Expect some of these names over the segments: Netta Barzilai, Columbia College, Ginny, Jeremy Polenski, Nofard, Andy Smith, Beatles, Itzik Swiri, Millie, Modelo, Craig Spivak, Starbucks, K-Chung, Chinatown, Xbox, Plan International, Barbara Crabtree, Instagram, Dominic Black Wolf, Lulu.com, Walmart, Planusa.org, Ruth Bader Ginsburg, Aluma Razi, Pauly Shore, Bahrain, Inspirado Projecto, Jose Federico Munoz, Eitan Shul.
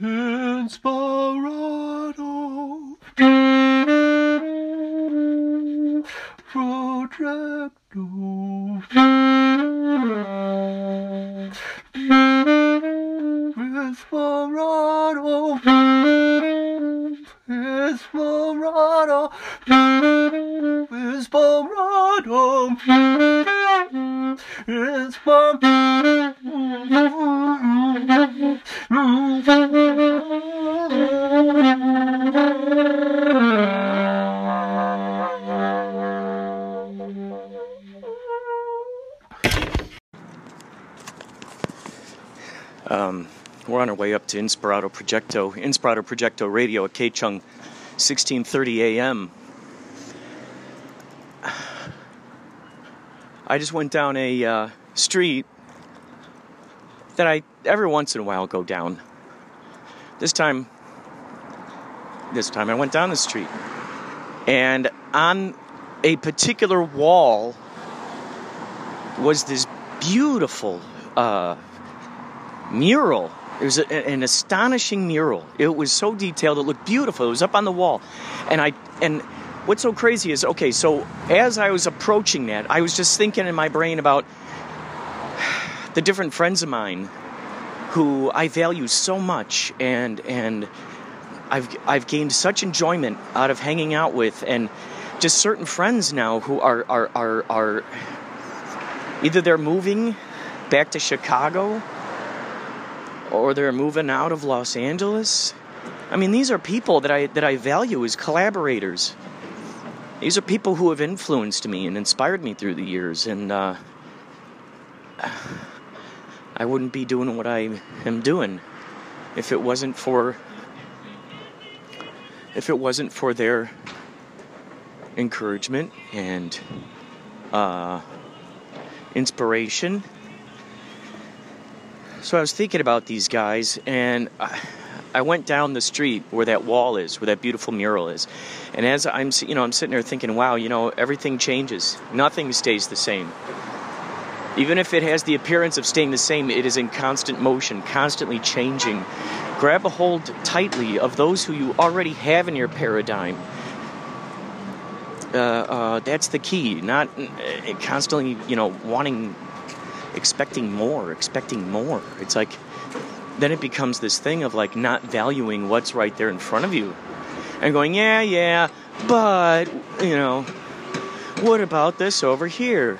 Inspirado Projecto. Inspirado, Inspirado, Inspirado, We're on our way up to Inspirado Projecto, Inspirado Projecto Radio at K-Chung, 16:30 a.m. I just went down a street that I every once in a while go down. This time I went down the street, and on a particular wall was this beautiful mural. It was an astonishing mural. It was so detailed. It looked beautiful. It was up on the wall. And what's so crazy is, okay, so as I was approaching that, I was just thinking in my brain about the different friends of mine who I value so much and I've gained such enjoyment out of hanging out with, and just certain friends now who are either they're moving back to Chicago or they're moving out of Los Angeles. I mean, these are people that I value as collaborators. These are people who have influenced me and inspired me through the years, and I wouldn't be doing what I am doing if it wasn't for their encouragement and inspiration. So I was thinking about these guys, and I went down the street where that wall is, where that beautiful mural is. And as I'm sitting there thinking, wow, you know, everything changes. Nothing stays the same. Even if it has the appearance of staying the same, it is in constant motion, constantly changing. Grab a hold tightly of those who you already have in your paradigm. That's the key. Not constantly, expecting more. It's like, then it becomes this thing of like not valuing what's right there in front of you and going, yeah, but, what about this over here?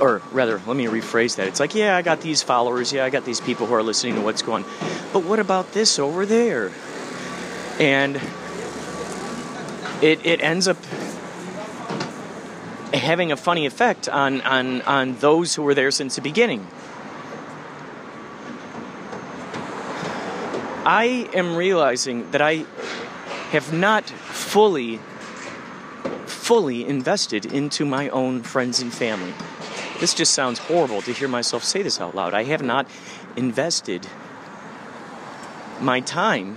Or rather, let me rephrase that. It's like, yeah, I got these followers. Yeah, I got these people who are listening to what's going on. But what about this over there? And it ends up having a funny effect on those who were there since the beginning. I am realizing that I have not fully invested into my own friends and family. This just sounds horrible to hear myself say this out loud. I have not invested my time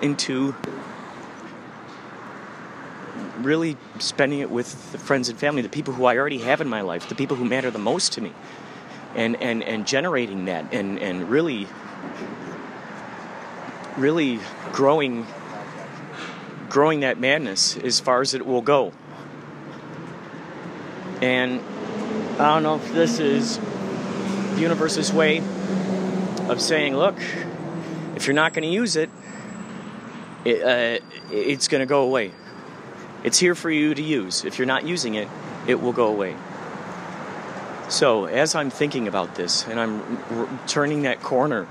into really spending it with the friends and family, the people who I already have in my life, the people who matter the most to me, and generating that, and really growing that madness as far as it will go. And I don't know if this is the universe's way of saying, look, If you're not going to use it, it's going to go away. It's here for you to use. If you're not using it, it will go away. So as I'm thinking about this, and I'm turning that corner,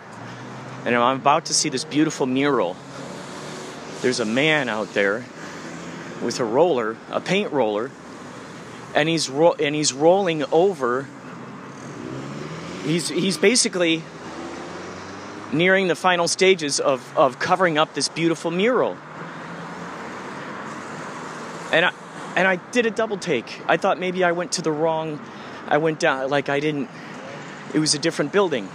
and I'm about to see this beautiful mural, there's a man out there with a roller, a paint roller, and he's rolling over. He's basically nearing the final stages of covering up this beautiful mural. And I did a double take. I thought maybe I went to the wrong, I went down, like I didn't, it was a different building.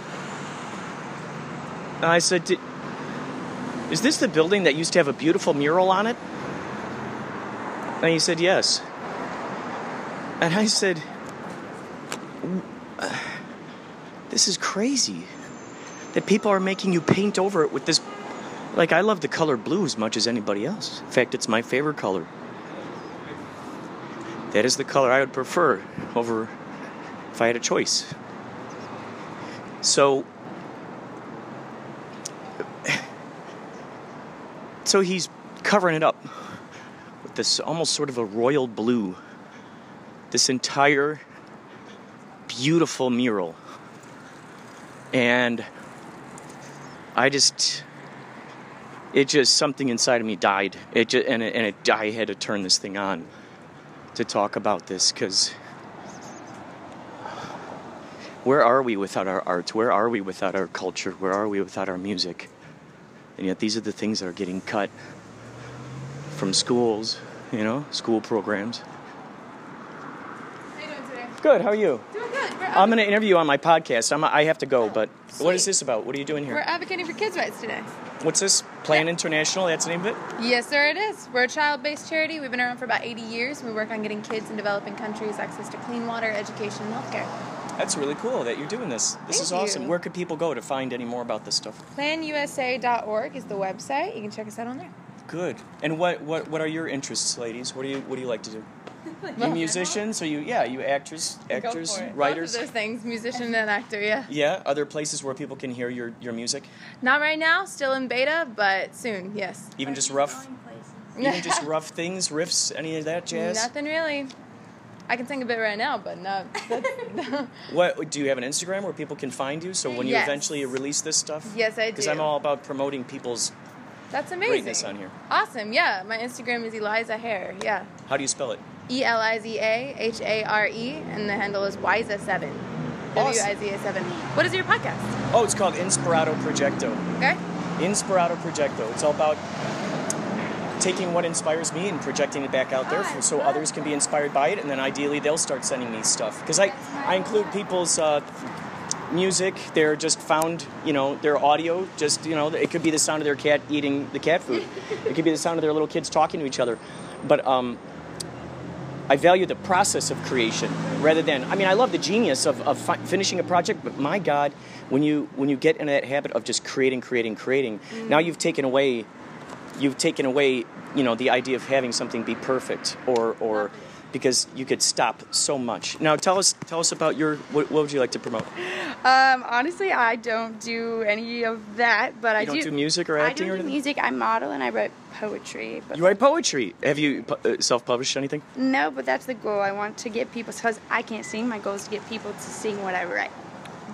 And I said, is this the building that used to have a beautiful mural on it? And he said, yes. And I said, this is crazy that people are making you paint over it with this. Like, I love the color blue as much as anybody else. In fact, it's my favorite color. That is the color I would prefer over if I had a choice. So he's covering it up with this almost sort of a royal blue. This entire beautiful mural. And I just, it just, something inside of me died. It just, and I had to turn this thing on to talk about this, because where are we without our art? Where are we without our culture? Where are we without our music? And yet these are the things that are getting cut from schools, you know, school programs. How you doing today? Good, how are you? Doing good. I'm going to interview on my podcast. I have to go, but sweet. What is this about? What are you doing here? We're advocating for kids' rights today. What's this? Plan International? That's the name of it? Yes, sir, it is. We're a child-based charity. We've been around for about 80 years. We work on getting kids in developing countries access to clean water, education, and healthcare. That's really cool that you're doing this. This is awesome. Where could people go to find any more about this stuff? PlanUSA.org is the website. You can check us out on there. Good. And what are your interests, ladies? What do you like to do? You musicians, so you actors, writers. Both of those things, musician and actor, yeah. Yeah, other places where people can hear your music? Not right now, still in beta, but soon, yes. Even just rough? Even just rough things, riffs, any of that jazz? Nothing really. I can sing a bit right now, but no. What, do you have an Instagram where people can find you, so when you eventually release this stuff? Yes, I do. Because I'm all about promoting people's... That's amazing. Greatness on here. Awesome, yeah. My Instagram is Eliza Hare, yeah. How do you spell it? ELIZAHARE, and the handle is WIZA7. Awesome. WIZA7. What is your podcast? Oh, it's called Inspirado Projecto. Okay. Inspirado Projecto. It's all about taking what inspires me and projecting it back out there so others can be inspired by it, and then ideally they'll start sending me stuff. Because I include people's... music, they're just found, you know, their audio, just, you know, it could be the sound of their cat eating the cat food. It could be the sound of their little kids talking to each other. But I value the process of creation rather than, I mean, I love the genius of finishing a project, but my God, when you get into that habit of just creating, mm-hmm. Now you've taken away, you know, the idea of having something be perfect or because you could stop so much. Now, tell us about your, what would you like to promote? Honestly, I don't do any of that, but I do. You don't do music or acting? I don't do music. I model and I write poetry. But you write poetry? Have you self-published anything? No, but that's the goal. I want to get people, because I can't sing, my goal is to get people to sing what I write.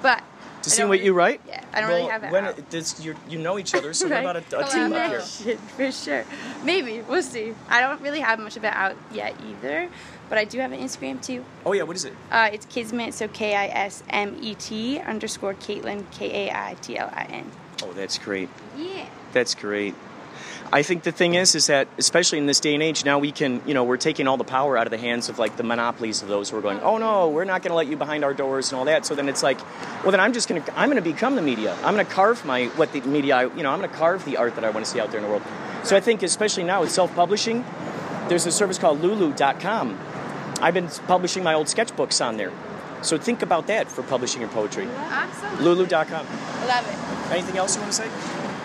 But... To sing what you write? Yeah, I don't really have that. You know each other, so right? What about a team up here? For sure. Maybe. We'll see. I don't really have much of it out yet either, but I do have an Instagram too. Oh, yeah. What is it? It's Kismet, so KISMET_Kaitlin, KAITLIN. Oh, that's great. Yeah. That's great. I think the thing is that, especially in this day and age, now we can, you know, we're taking all the power out of the hands of, like, the monopolies of those who are going, oh, no, we're not going to let you behind our doors and all that. So then it's like, well, then I'm going to become the media. I'm going to carve I'm going to carve the art that I want to see out there in the world. So I think especially now with self-publishing, there's a service called Lulu.com. I've been publishing my old sketchbooks on there. So think about that for publishing your poetry. Absolutely. Lulu.com. I love it. Anything else you want to say?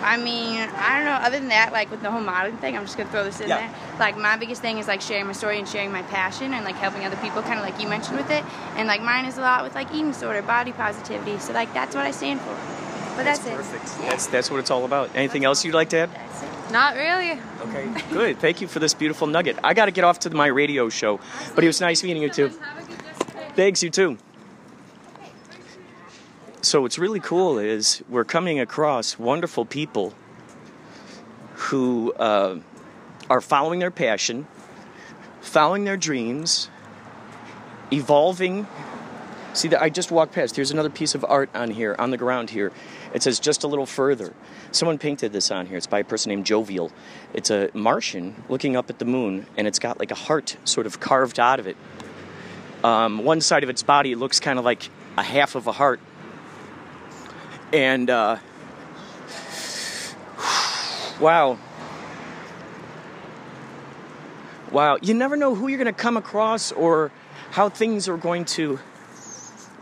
I mean, I don't know. Other than that, like, with the whole modeling thing, I'm just going to throw this in there. Like, my biggest thing is, like, sharing my story and sharing my passion and, like, helping other people, kind of like you mentioned with it. And, like, mine is a lot with, like, eating disorder, body positivity. So, like, that's what I stand for. But that's it. Perfect. Yeah. That's what it's all about. Anything else you'd like to add? That's it. Not really. Okay, good. Thank you for this beautiful nugget. I got to get off to my radio show, awesome. But it was nice meeting you too. Have a good day. Thanks, you too. So what's really cool is we're coming across wonderful people who are following their passion, following their dreams, evolving. See, I just walked past. Here's another piece of art on here, on the ground here. It says, just a little further. Someone painted this on here. It's by a person named Jovial. It's a Martian looking up at the moon, and it's got like a heart sort of carved out of it. One side of its body looks kind of like a half of a heart. And, wow. You never know who you're going to come across or how things are going to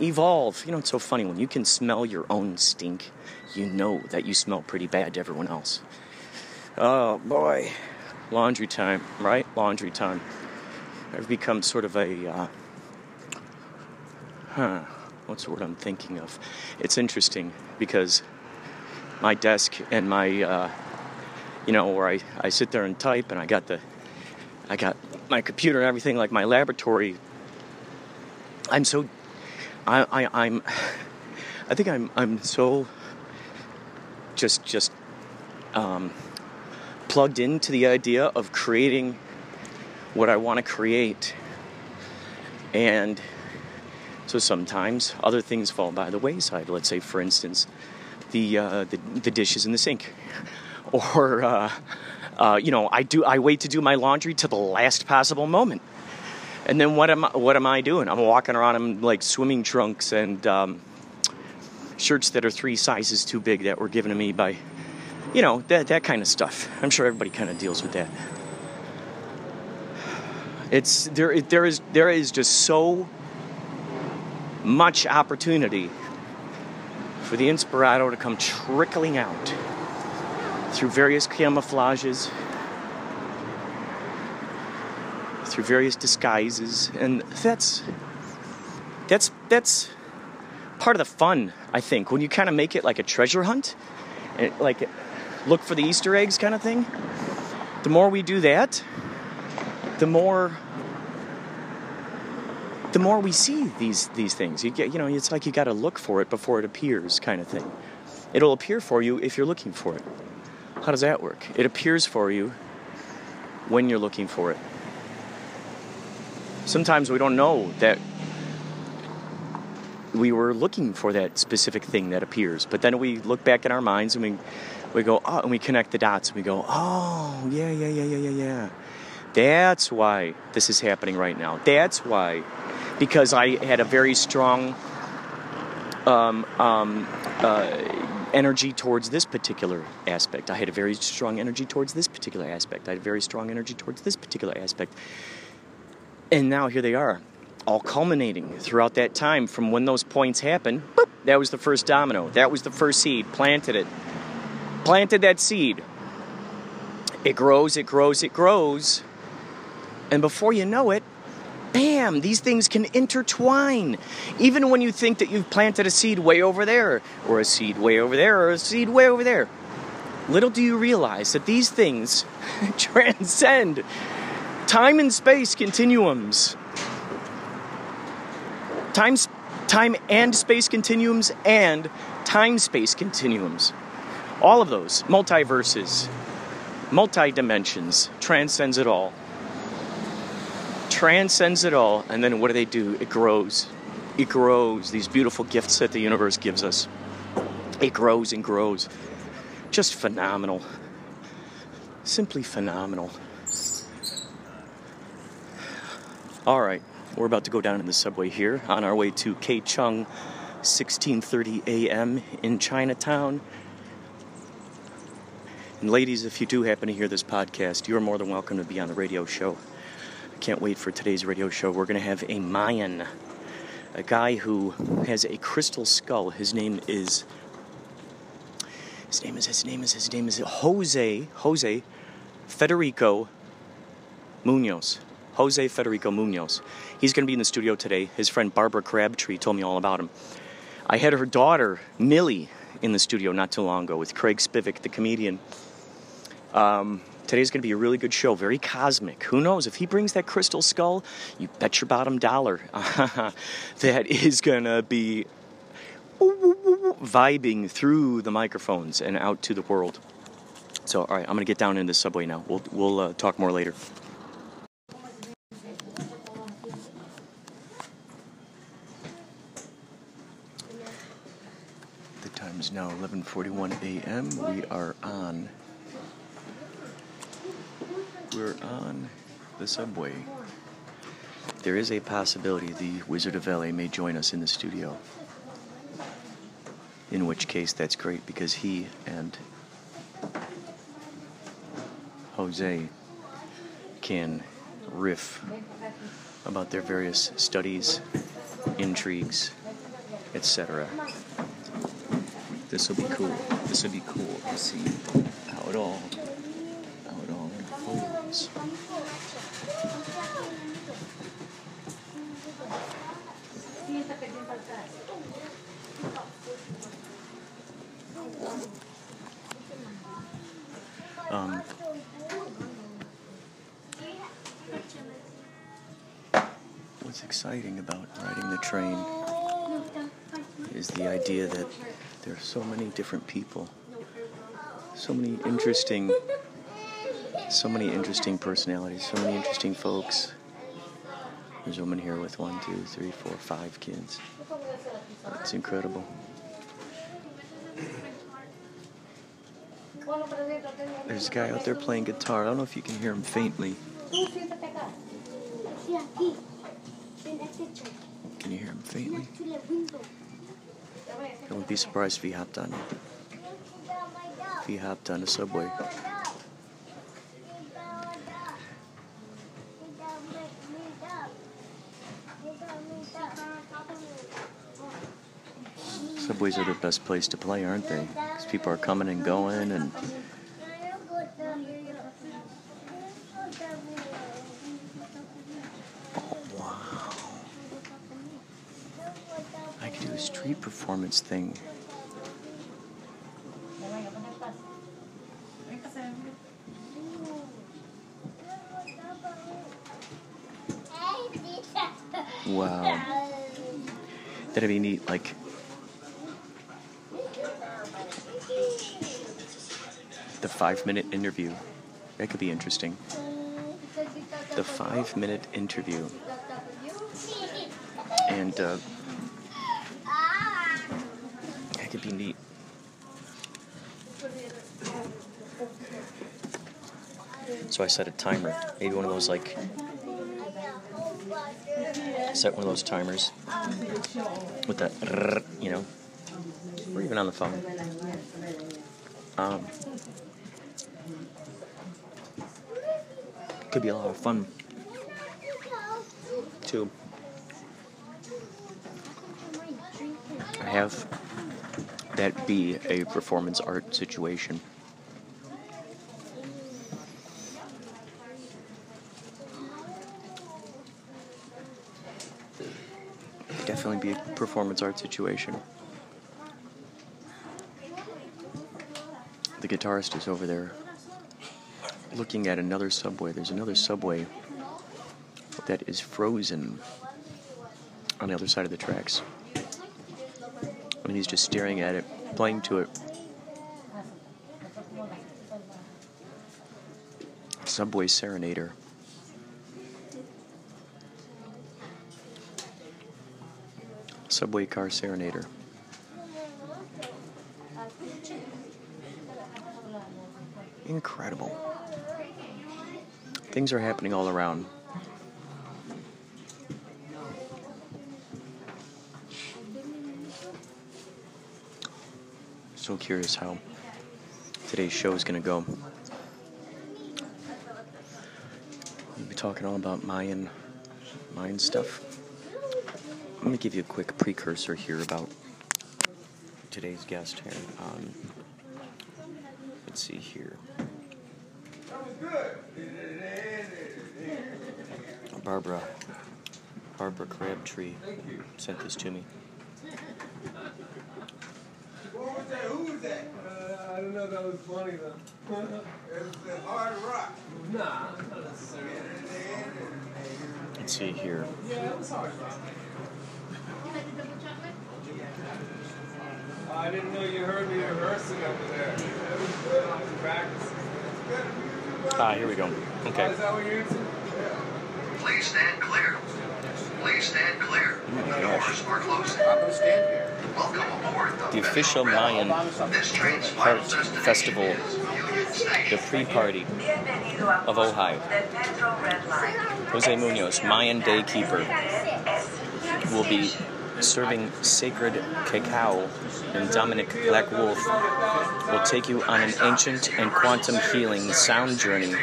evolve. You know, it's so funny. When you can smell your own stink, you know that you smell pretty bad to everyone else. Oh, boy. Laundry time, right? Laundry time. I've become sort of a, what's the word I'm thinking of? It's interesting because my desk and my, where I sit there and type, and I got my computer and everything, like my laboratory. I think I'm so plugged into the idea of creating what I want to create, and so sometimes other things fall by the wayside. Let's say, for instance, the dishes in the sink, or I wait to do my laundry to the last possible moment, and then what am I doing? I'm walking around in like swimming trunks and shirts that are 3 sizes too big that were given to me by, that kind of stuff. I'm sure everybody kind of deals with that. There is just so much opportunity for the Inspirado to come trickling out through various camouflages, through various disguises, and that's part of the fun, I think, when you kind of make it like a treasure hunt, and like look for the Easter eggs kind of thing. The more we do that, the more we see these things. You get, it's like you got to look for it before it appears kind of thing. It'll appear for you if you're looking for it. How does that work? It appears for you when you're looking for it. Sometimes we don't know that we were looking for that specific thing that appears, but then we look back in our minds and we go, oh, and we connect the dots and we go, oh, yeah. That's why this is happening right now. That's why, because I had a very strong energy towards this particular aspect. I had a very strong energy towards this particular aspect. I had a very strong energy towards this particular aspect. And now here they are, all culminating throughout that time from when those points happened. Boop, that was the first domino. That was the first seed. Planted it. Planted that seed. It grows. And before you know it, bam, these things can intertwine. Even when you think that you've planted a seed way over there, or a seed way over there, or a seed way over there. Little do you realize that these things transcend time and space continuums. Time and space continuums, and time-space continuums. All of those, multiverses, multi-dimensions, transcends it all, and then what do they do? It grows, these beautiful gifts that the universe gives us. It grows and grows. Just phenomenal. Simply phenomenal. All right, we're about to go down in the subway here on our way to K-Chung, 16:30 a.m. in Chinatown. And ladies, if you do happen to hear this podcast, you're more than welcome to be on the radio show. Can't wait for today's radio show. We're going to have a Mayan, a guy who has a crystal skull. His name is Jose Federico Munoz. Jose Federico Munoz. He's going to be in the studio today. His friend Barbara Crabtree told me all about him. I had her daughter, Millie, in the studio not too long ago with Craig Spivak, the comedian. Today's going to be a really good show, very cosmic. Who knows? If he brings that crystal skull, you bet your bottom dollar that is going to be vibing through the microphones and out to the world. So, all right, I'm going to get down in this subway now. We'll talk more later. The time is now 11:41 a.m. We're on the subway. There is a possibility the Wizard of LA may join us in the studio. In which case, that's great, because he and Jose can riff about their various studies, intrigues, etc. This will be cool. This will be cool to see how it all unfolds. What's exciting about riding the train is the idea that there are so many different people, so many interesting personalities, so many interesting folks. There's a woman here with 1, 2, 3, 4, 5 kids. It's incredible. There's a guy out there playing guitar. I don't know if you can hear him faintly. Can you hear him faintly? I wouldn't be surprised if he hopped on you. If he hopped on a subway. Subways are the best place to play, aren't they? Because people are coming and going and... performance thing. Wow. That'd be neat, like the 5-minute interview. That could be interesting. The 5-minute interview. And could be neat. So I set a timer. Maybe one of those, like, set one of those timers with that, you know, or even on the phone. Could be a lot of fun too. I have that be a performance art situation. Definitely be a performance art situation. The guitarist is over there looking at another subway. There's another subway that is frozen on the other side of the tracks. And he's just staring at it, playing to it. Subway serenader. Subway car serenader. Incredible. Things are happening all around. So curious how today's show is going to go. We'll be talking all about Mayan stuff. I'm going to give you a quick precursor here about today's guest here. Let's see here. Barbara Crabtree sent this to me. you think? I don't know if that was funny, though. It's the hard rock. Nah, not necessarily. Let's see here. Yeah, it was hard rock. You like the double chocolate? I didn't know you heard me rehearsing over there. That was good. I was practicing. Ah, here we go. Okay. Is that what you're into? Yeah. Please stand clear. Please stand clear. The doors are closing. I'm going to stand here. Welcome aboard the official Mayan festival, the pre-party of Ohio. Jose Munoz, Mayan day keeper, will be serving sacred cacao, and Dominic Black Wolf will take you on an ancient and quantum healing sound journey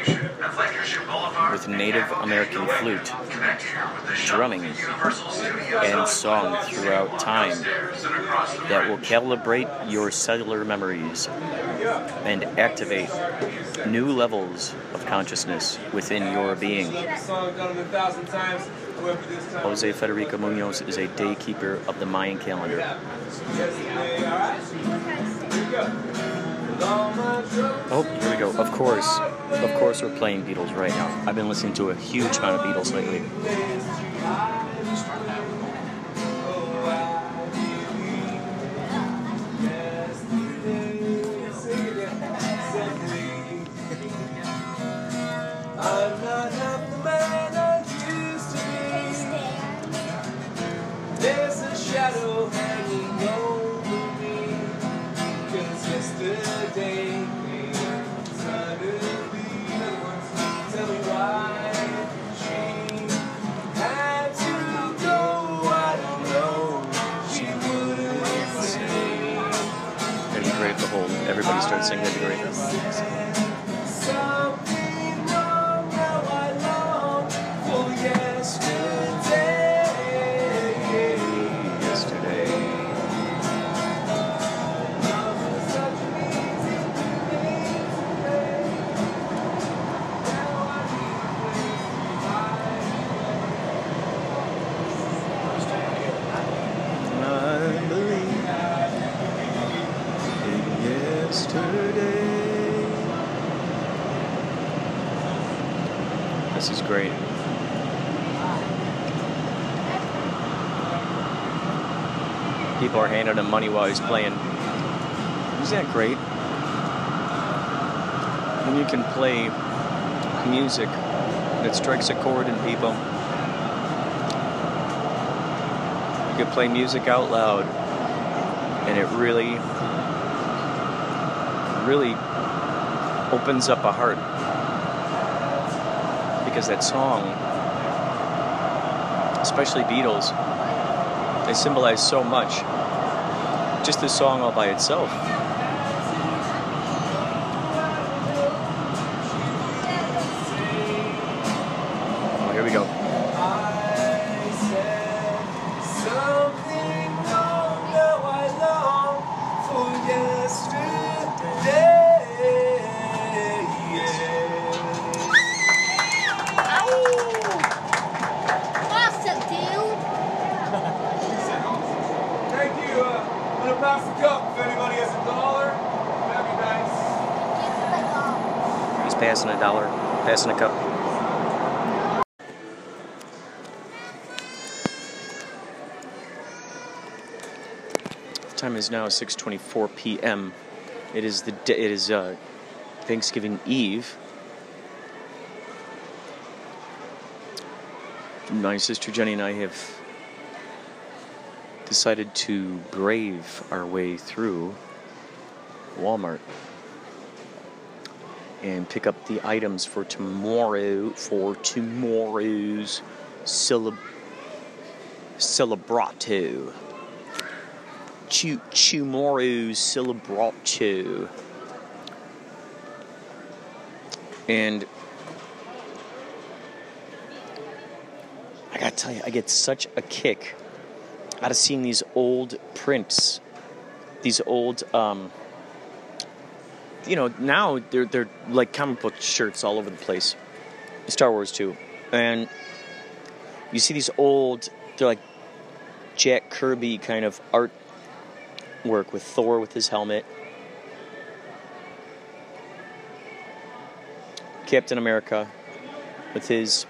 with Native American flute, drumming, and song throughout time that will calibrate your cellular memories and activate new levels of consciousness within your being. Jose Federico Munoz is a day keeper of the Mayan calendar. Oh, here we go. Of course we're playing Beatles right now. I've been listening to a huge amount of Beatles lately. Everybody starts singing that great. Yesterday. I believe. Yesterday. This is great. People are handing him money while he's playing. Isn't that great? When you can play music that strikes a chord in people. You can play music out loud and it really opens up a heart, because that song, especially Beatles, they symbolize so much. Just this song all by itself. Oh, here we go. Passing a dollar, passing a cup. The time is now 6:24 p.m. It is Thanksgiving Eve. My sister Jenny and I have decided to brave our way through Walmart and pick up the items for tomorrow's celebrato. Tomorrow's celebrato. And I gotta tell you, I get such a kick out of seeing these old prints, these old you know, now they're like comic book shirts all over the place. Star Wars too. And you see these old, they're like Jack Kirby kind of artwork with Thor with his helmet Captain America with his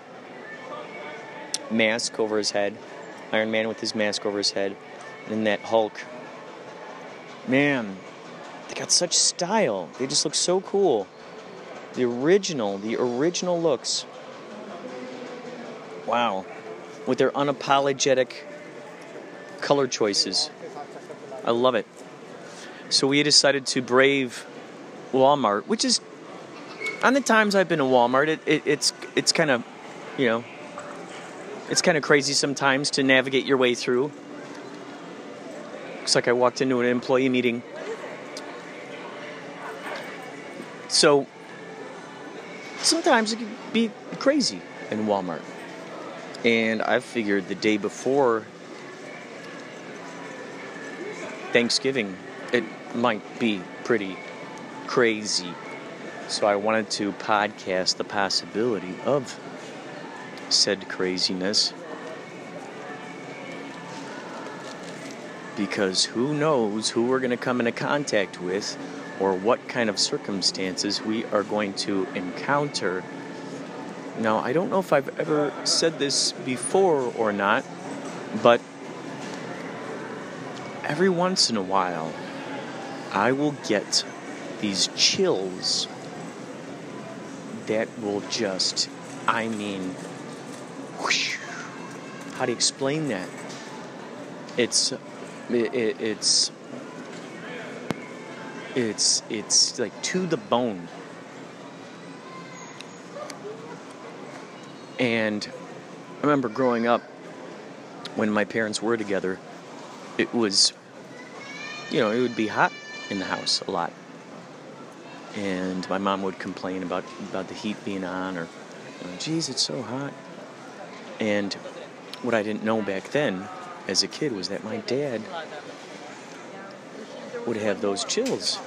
mask over his head, Iron Man with his mask over his head, and that Hulk. Man, they got such style. They just look so cool. The original looks. Wow. With their unapologetic color choices. I love it. So we decided to brave Walmart, which is, on the times I've been to Walmart, it's kind of, you know, it's kind of crazy sometimes to navigate your way through. Looks like I walked into an employee meeting. So sometimes it can be crazy in Walmart. And I figured the day before Thanksgiving, it might be pretty crazy. So I wanted to podcast the possibility of said craziness. Because who knows who we're going to come into contact with or what kind of circumstances we are going to encounter. Now, I don't know if I've ever said this before or not, but every once in a while, I will get these chills that will just, I mean, whoosh, how do you explain that? It's like to the bone. And I remember growing up, when my parents were together, it was, you know, it would be hot in the house a lot. And my mom would complain about the heat being on, or, you know, geez, it's so hot. And what I didn't know back then as a kid was that my dad would have those chills.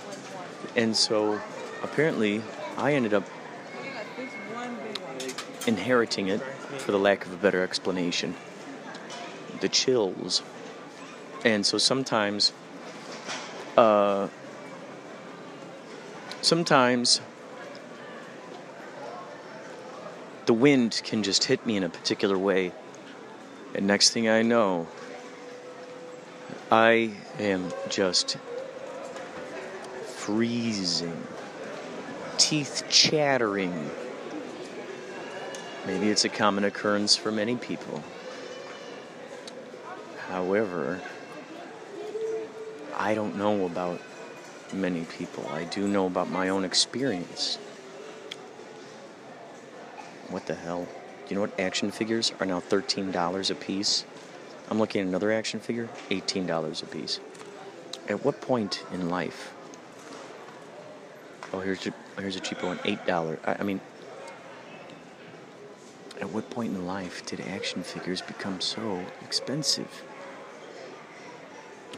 And so apparently I ended up inheriting it, for the lack of a better explanation. The chills. And so sometimes the wind can just hit me in a particular way. And next thing I know, I am just freezing, teeth chattering. Maybe it's a common occurrence for many people. However, I don't know about many people. I do know about my own experience. What the hell? You know what? Action figures are now $13 a piece. I'm looking at another action figure, $18 a piece. At what point in life? Oh, here's a cheaper one, $8. I mean... At what point in life did action figures become so expensive?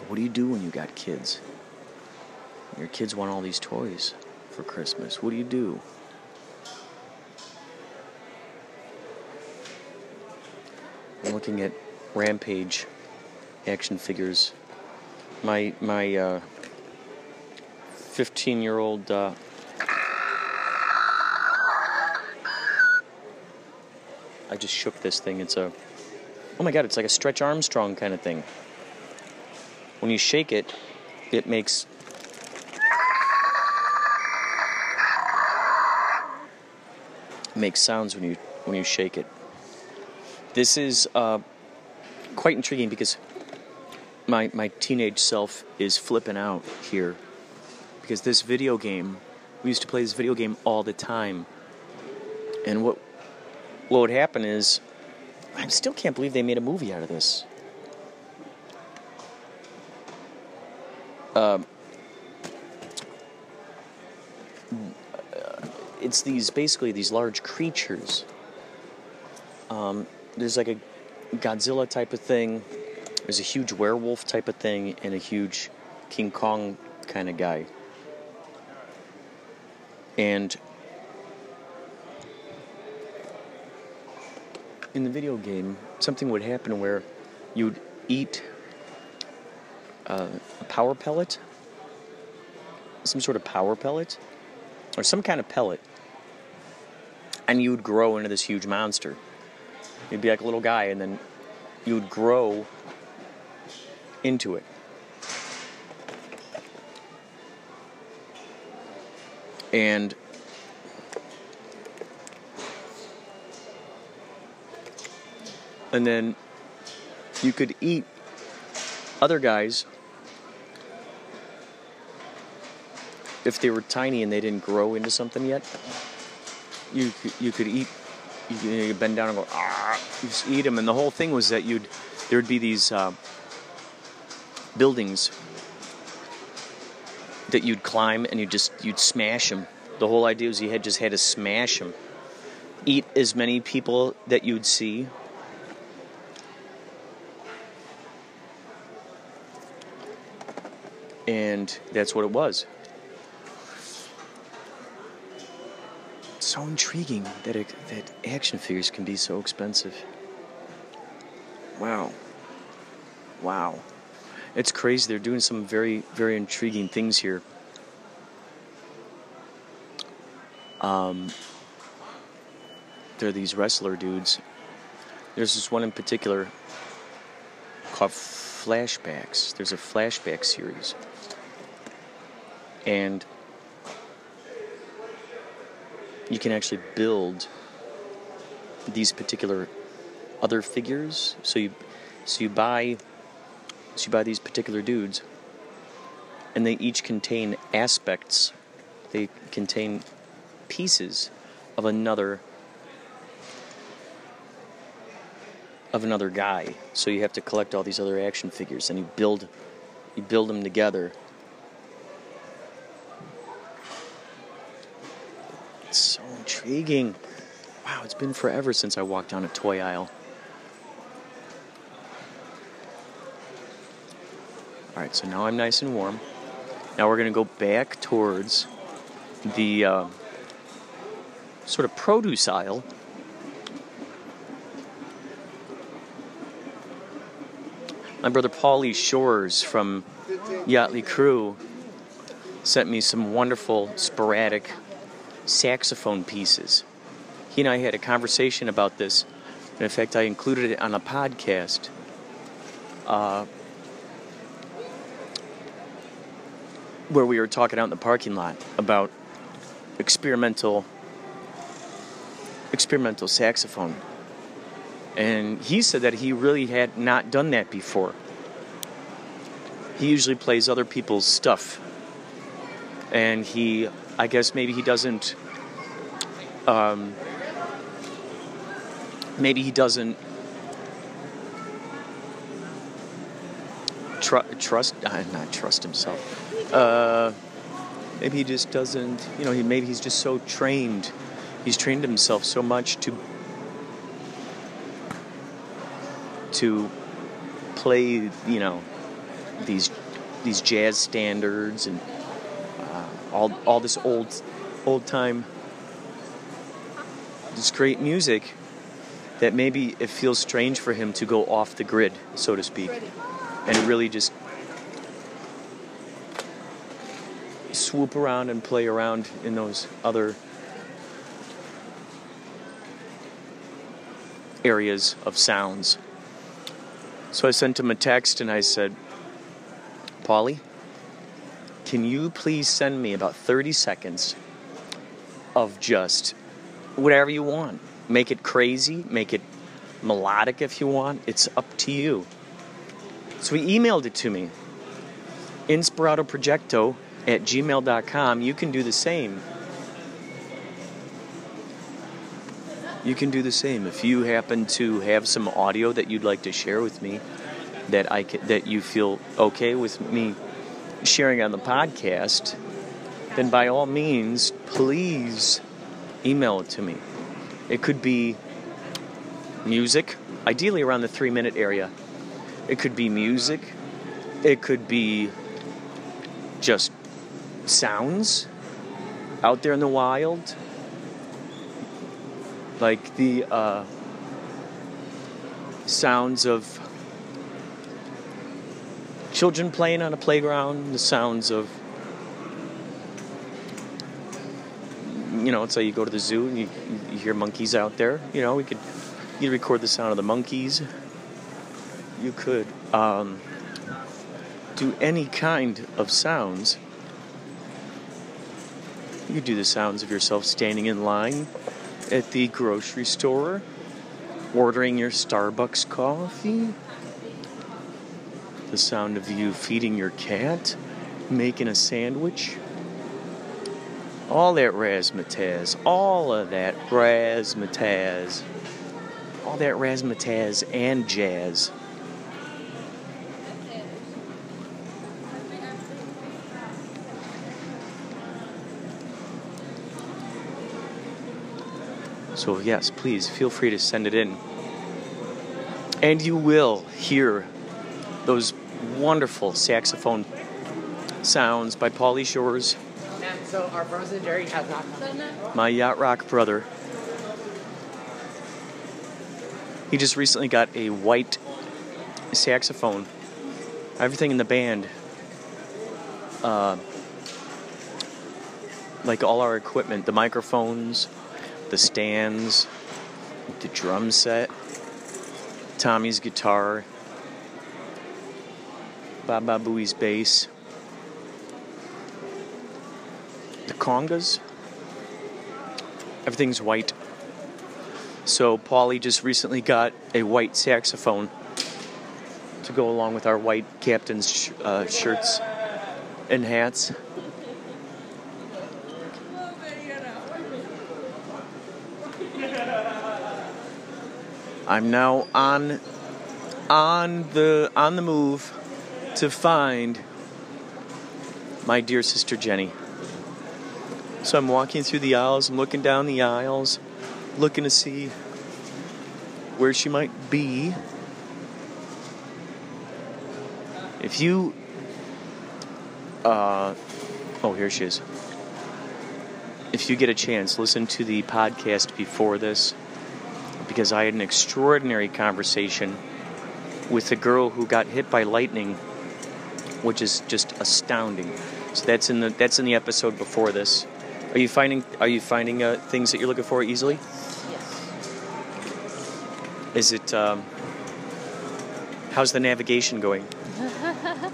What do you do when you got kids? Your kids want all these toys for Christmas. What do you do? I'm looking at Rampage action figures. My 15-year-old... I just shook this thing. It's a, oh my God, it's like a Stretch Armstrong kind of thing. When you shake it, it makes, sounds when you shake it. This is quite intriguing because my teenage self is flipping out here because this video game, we used to play this video game all the time, and what would happen is, I still can't believe they made a movie out of this. It's basically these large creatures. There's like a Godzilla type of thing. There's a huge werewolf type of thing, and a huge King Kong kind of guy. And in the video game, something would happen where you'd eat a power pellet, some sort of power pellet, or some kind of pellet, and you would grow into this huge monster. You'd be like a little guy, and then you would grow into it. And then you could eat other guys if they were tiny and they didn't grow into something yet. You could eat, you could bend down and go, ah, you just eat them. And the whole thing was that there would be these buildings that you'd climb and you'd smash them. The whole idea was you had to smash them. Eat as many people that you'd see. And that's what it was. It's so intriguing that action figures can be so expensive. Wow. It's crazy. They're doing some very, very intriguing things here. They're these wrestler dudes. There's this one in particular called Flashbacks. There's a flashback series. And you can actually build these particular other figures. So you buy these particular dudes, and they each contain aspects. They contain pieces of another guy. So you have to collect all these other action figures, and you build them together. It's so intriguing. Wow, it's been forever since I walked down a toy aisle. Alright, so now I'm nice and warm. Now we're going to go back towards the sort of produce aisle. My brother Pauly Shores from Yachtly Crew sent me some wonderful sporadic saxophone pieces. He and I had a conversation about this, and in fact I included it on a podcast. Where we were talking out in the parking lot about experimental saxophone. And he said that he really had not done that before. He usually plays other people's stuff. And I guess maybe he doesn't, trust himself. Maybe he just doesn't, maybe he's just so trained. He's trained himself so much to play, these jazz standards and all this old time, this great music, that maybe it feels strange for him to go off the grid, so to speak, and really just swoop around and play around in those other areas of sounds. So I sent him a text and I said, Pauly, can you please send me about 30 seconds of just whatever you want? Make it crazy, make it melodic if you want. It's up to you. So he emailed it to me. Inspirado Projecto at gmail.com. You can do the same. You can do the same. If you happen to have some audio that you'd like to share with me, that you feel okay with me sharing on the podcast, then by all means, please email it to me. It could be music, ideally around the 3-minute area. It could be music. It could be just sounds out there in the wild, like the sounds of children playing on a playground, the sounds of you know, it's like you go to the zoo and you hear monkeys out there. You know, you could record the sound of the monkeys. You could do any kind of sounds. You could do the sounds of yourself standing in line at the grocery store, ordering your Starbucks coffee, the sound of you feeding your cat, making a sandwich, all that razzmatazz, all that razzmatazz and jazz. So yes, please feel free to send it in. And you will hear those wonderful saxophone sounds by Pauly Shore. So our frozen dairy has not come. My yacht rock brother. He just recently got a white saxophone. Everything in the band, like all our equipment, the microphones, the stands, the drum set, Tommy's guitar, Baba Booey's bass, the congas, everything's white. So Pauly just recently got a white saxophone to go along with our white captain's shirts and hats. I'm now on the move to find my dear sister Jenny. So I'm walking through the aisles, I'm looking down the aisles, looking to see where she might be. If you oh, here she is. If you get a chance, listen to the podcast before this, because I had an extraordinary conversation with a girl who got hit by lightning, which is just astounding. So that's in the episode before this. Are you finding things that you're looking for easily? Yes. Is it how's the navigation going? Fine.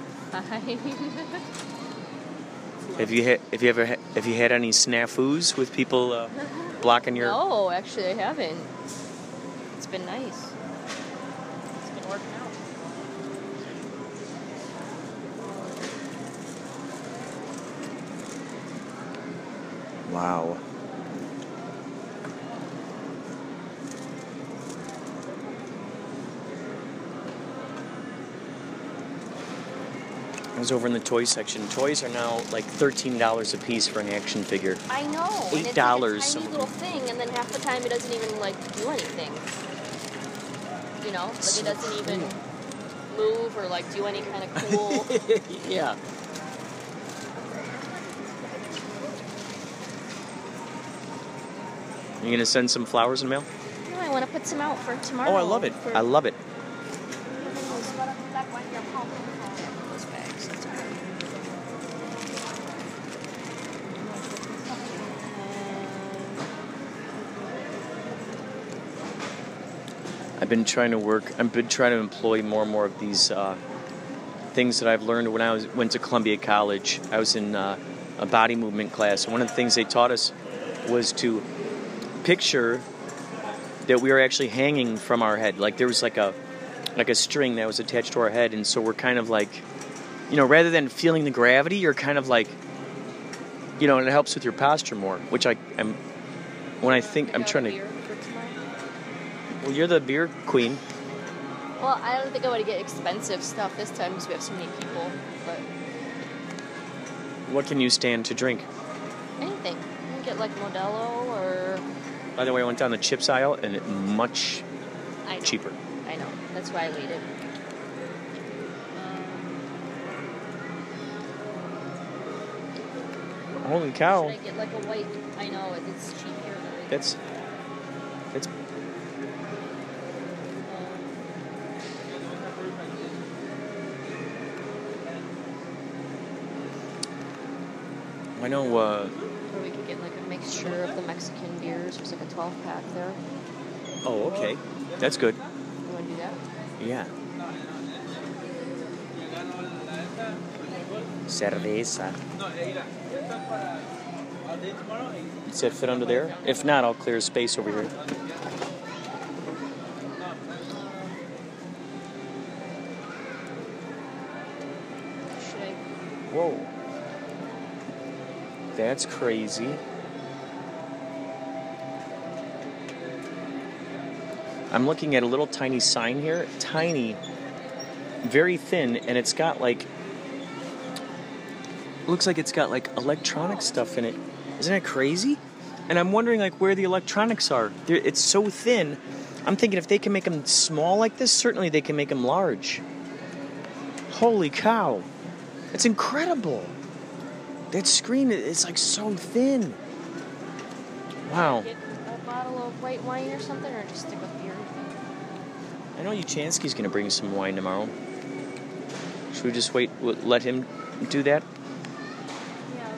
Have you had any snafus with people blocking your? No, actually I haven't. It's been nice. It's been working out. Wow. I was over in the toy section. Toys are now like $13 a piece for an action figure. I know. $8. It's like a tiny little thing, and then half the time it doesn't even like do anything. You know, like it doesn't even move or like do any kind of cool. Yeah. You're gonna send some flowers in the mail? No, I want to put some out for tomorrow. Oh, I love it! I love it. I've been trying to employ more and more of these things that I've learned when I went to Columbia College. I was in a body movement class, and one of the things they taught us was to picture that we were actually hanging from our head. Like there was like a string that was attached to our head, and so we're kind of like, you know, rather than feeling the gravity, you're kind of like, you know, and it helps with your posture more, which Well, you're the beer queen. Well, I don't think I want to get expensive stuff this time because we have so many people, but... What can you stand to drink? Anything. You can get, like, Modelo or... By the way, I went down the chips aisle, and it's much cheaper. I know. That's why I waited. Holy cow. Should I get, like, a white... I know, it's cheap here. Right? That's... I know. Or we could get like a mixture. mixture of the Mexican beers. There's like a 12-pack there. Oh, okay. That's good. You want to do that? Yeah. Cerveza. Does that fit under there? If not, I'll clear a space over here. Whoa. That's crazy. I'm looking at a little tiny sign here. Tiny. Very thin. And it's got like... looks like it's got like electronic stuff in it. Isn't that crazy? And I'm wondering like where the electronics are. It's so thin. I'm thinking if they can make them small like this, certainly they can make them large. Holy cow. It's incredible. That screen is like so thin. Wow. Get a bottle of white wine or something, or just stick with beer? I know Uchansky's going to bring some wine tomorrow. Should we just wait, let him do that? Yeah.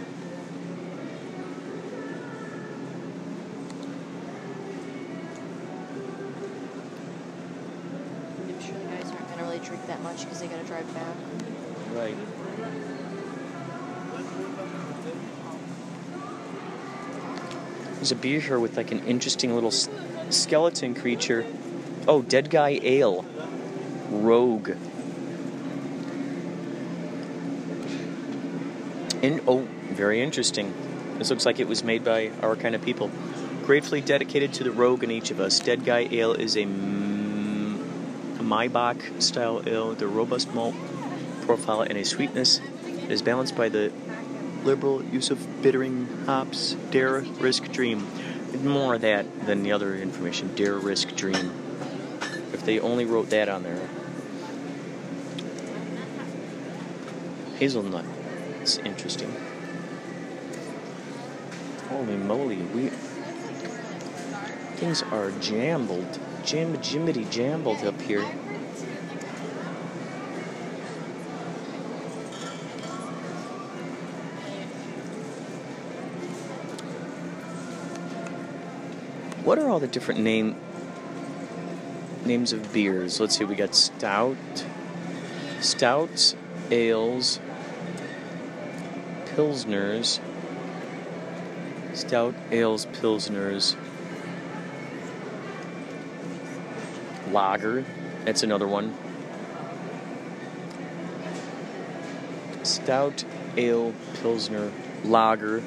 I'm sure the guys aren't going to really drink that much because they got to drive back. Right. There's a beer here with like an interesting little skeleton creature. Oh, Dead Guy Ale. Rogue. And oh, very interesting. This looks like it was made by our kind of people. Gratefully dedicated to the rogue in each of us. Dead Guy Ale is a Maibach style ale. The robust malt profile and a sweetness that is balanced by the liberal use of bittering hops. Dare, risk, dream. More of that than the other information. Dare, risk, dream. If they only wrote that on there. Hazelnut. It's interesting. Holy moly, things are jambled. Jimmity jambled up here. What are all the different names of beers? Let's see, we got stouts, ales, pilsners, lager, that's another one. Stout, ale, pilsner, lager.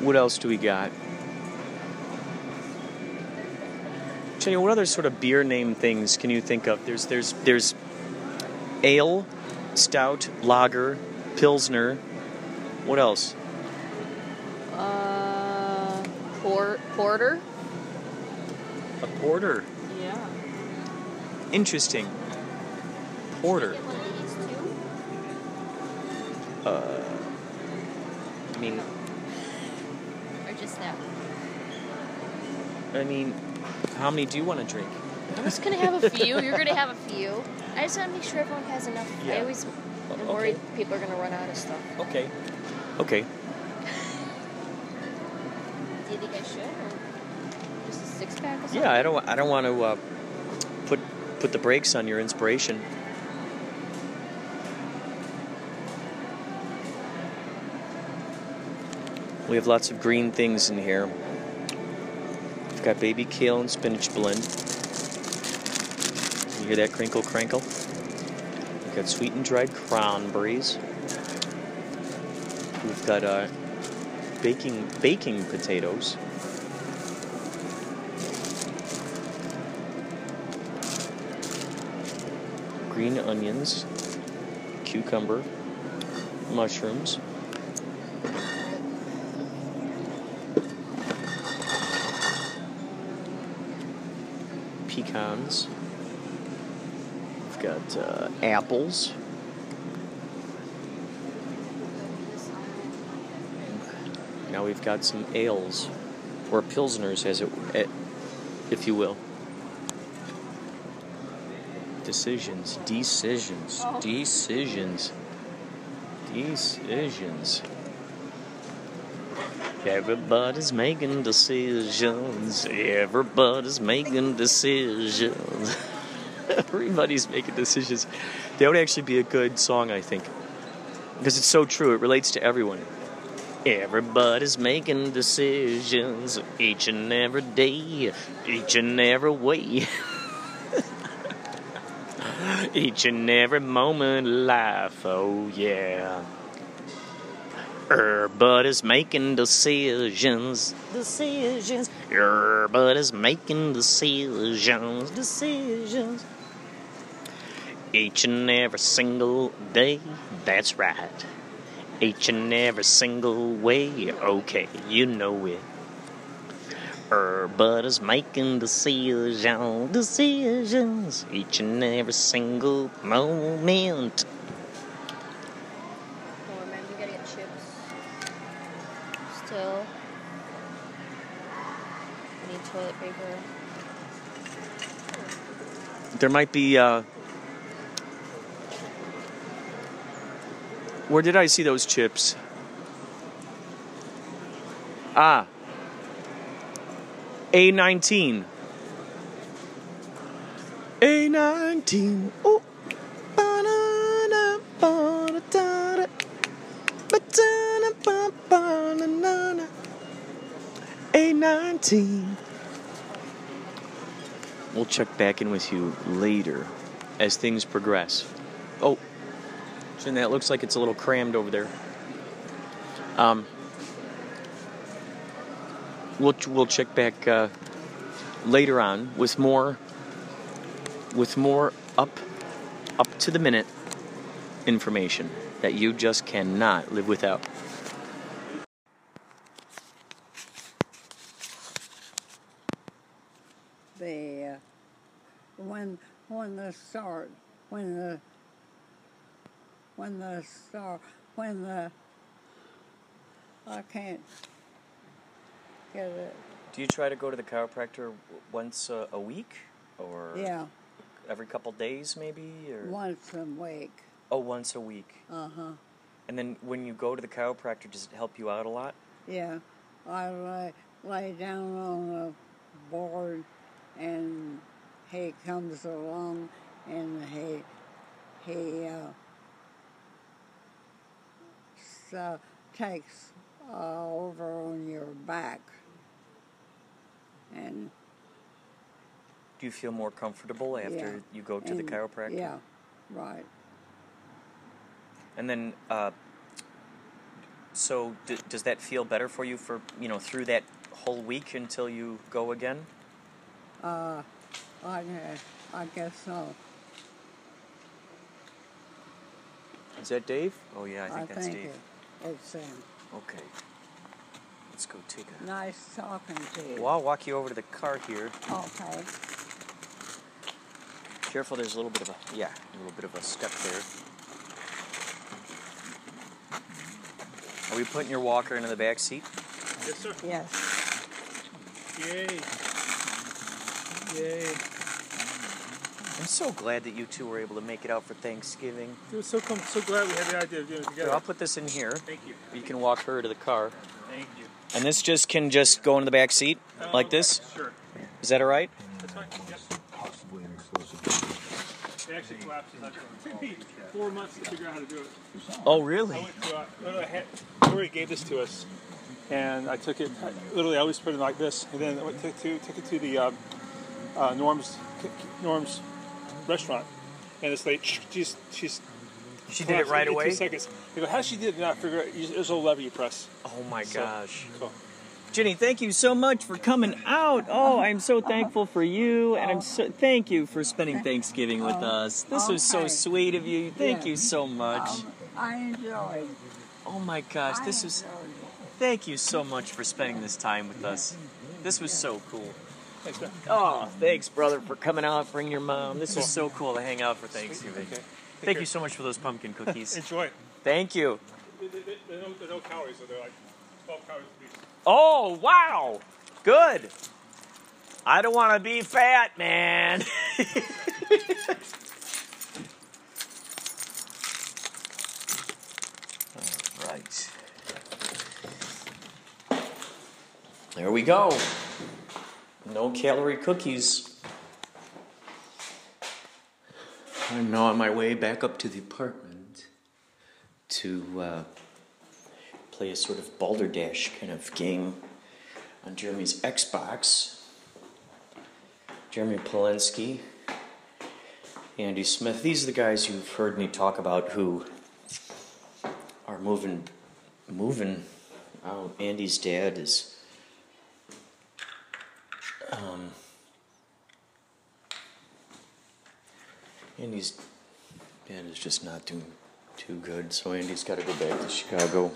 What else do we got? Jenny, what other sort of beer name things can you think of? There's ale, stout, lager, pilsner. What else? Porter. A porter. Yeah. Interesting. Porter. I mean. Or just that. I mean. How many do you want to drink? I'm just going to have a few. You're going to have a few. I just want to make sure everyone has enough. Yeah. I always am worried people are going to run out of stuff. Okay. Do you think I should? Or just a six-pack or something? Yeah, I don't want to put the brakes on your inspiration. We have lots of green things in here. Got baby kale and spinach blend. You hear that crinkle crankle? We've got sweet and dried cranberries. We've got baking potatoes. Green onions, cucumber, mushrooms. Pecans. We've got apples. Now we've got some ales, or pilsners, as it, if you will. Decisions. Everybody's making decisions. Everybody's making decisions. Everybody's making decisions. That would actually be a good song, I think. Because it's so true. It relates to everyone. Everybody's making decisions each and every day, each and every way. Each and every moment of life, oh yeah. Everybody's making decisions, decisions. Everybody's making decisions, decisions. Each and every single day, that's right. Each and every single way, okay, you know it. Everybody's making decisions, decisions. Each and every single moment. Toilet paper. There might be, where did I see those chips? Ah. A19. A19. Oh. A19. We'll check back in with you later as things progress. Oh, and that looks like it's a little crammed over there. We'll check back later on with more up to the minute information that you just cannot live without. I can't get it. Do you try to go to the chiropractor once a week, or every couple days maybe, or once a week? Oh, once a week. And then when you go to the chiropractor, does it help you out a lot? Yeah, I lay down on the board and he comes along and he takes over on your back. And do you feel more comfortable after you go to the chiropractor? Yeah, right. And then, does that feel better for you for, through that whole week until you go again? I guess so. Is that Dave? Oh, yeah, I think that's Dave. It's Sam. Okay. Let's go take a... Nice talking to you. Well, I'll walk you over to the car here. Okay. Careful, there's a little bit of a step there. Are we putting your walker into the back seat? Yes, sir. Yes. Yay. Yay. I'm so glad that you two were able to make it out for Thanksgiving. I'm so glad we had the idea of doing it together. I'll put this in here. Thank you. You can walk her to the car. Thank you. And this can just go in the back seat like this? Sure. Is that all right? That's fine. Yes. Possibly an explosive. It actually collapses. It took me 4 months to figure out how to do it. Oh, really? I went to Corey gave this to us, and I took it. I always put it like this, and then I took it to the... Norm's restaurant, and it's like she did it right away. 2 seconds. You go, how she did it? Not figure out. There's a lever you press. Oh my gosh! Cool. Ginny, thank you so much for coming out. Oh, I'm so thankful for you, and thank you for spending Thanksgiving with us. This was so sweet of you. Thank you so much. I enjoyed. Oh my gosh! Thank you so much for spending this time with us. This was so cool. Thanks, man. Oh, thanks, brother, for coming out, bringing your mom. This is so cool to hang out for Thanksgiving. Okay. Thank you so much for those pumpkin cookies. Enjoy it. Thank you. They're no calories, so they're like 12 calories a piece. Oh, wow. Good. I don't want to be fat, man. All right. There we go. No calorie cookies. I'm now on my way back up to the apartment to play a sort of balderdash kind of game on Jeremy's Xbox. Jeremy Polenski, Andy Smith. These are the guys you've heard me talk about who are moving. Oh, Andy's dad is... Andy's dad is just not doing too good, so Andy's got to go back to Chicago.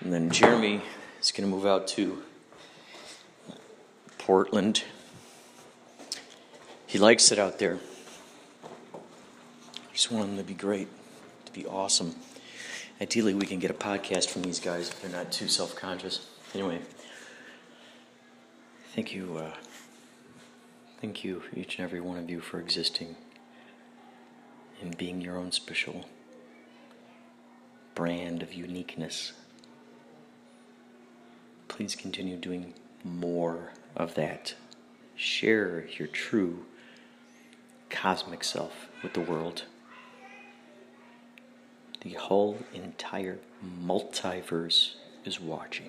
And then Jeremy is going to move out to Portland. He likes it out there. I just want him to be great, to be awesome. Ideally, we can get a podcast from these guys if they're not too self-conscious. Anyway, thank you, each and every one of you, for existing and being your own special brand of uniqueness. Please continue doing more of that. Share your true cosmic self with the world. The whole entire multiverse is watching.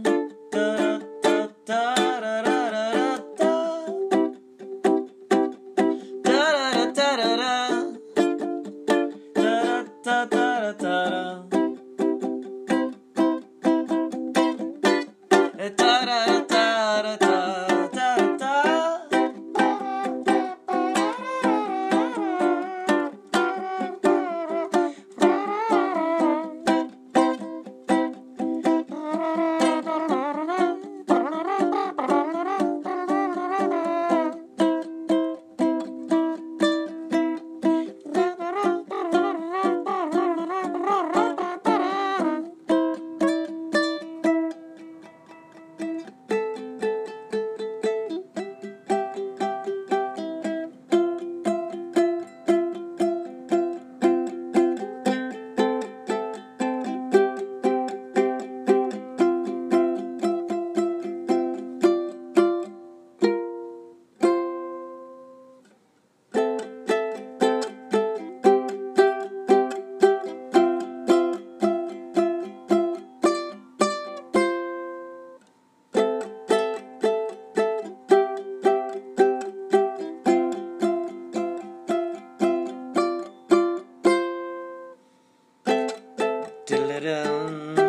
Da da da.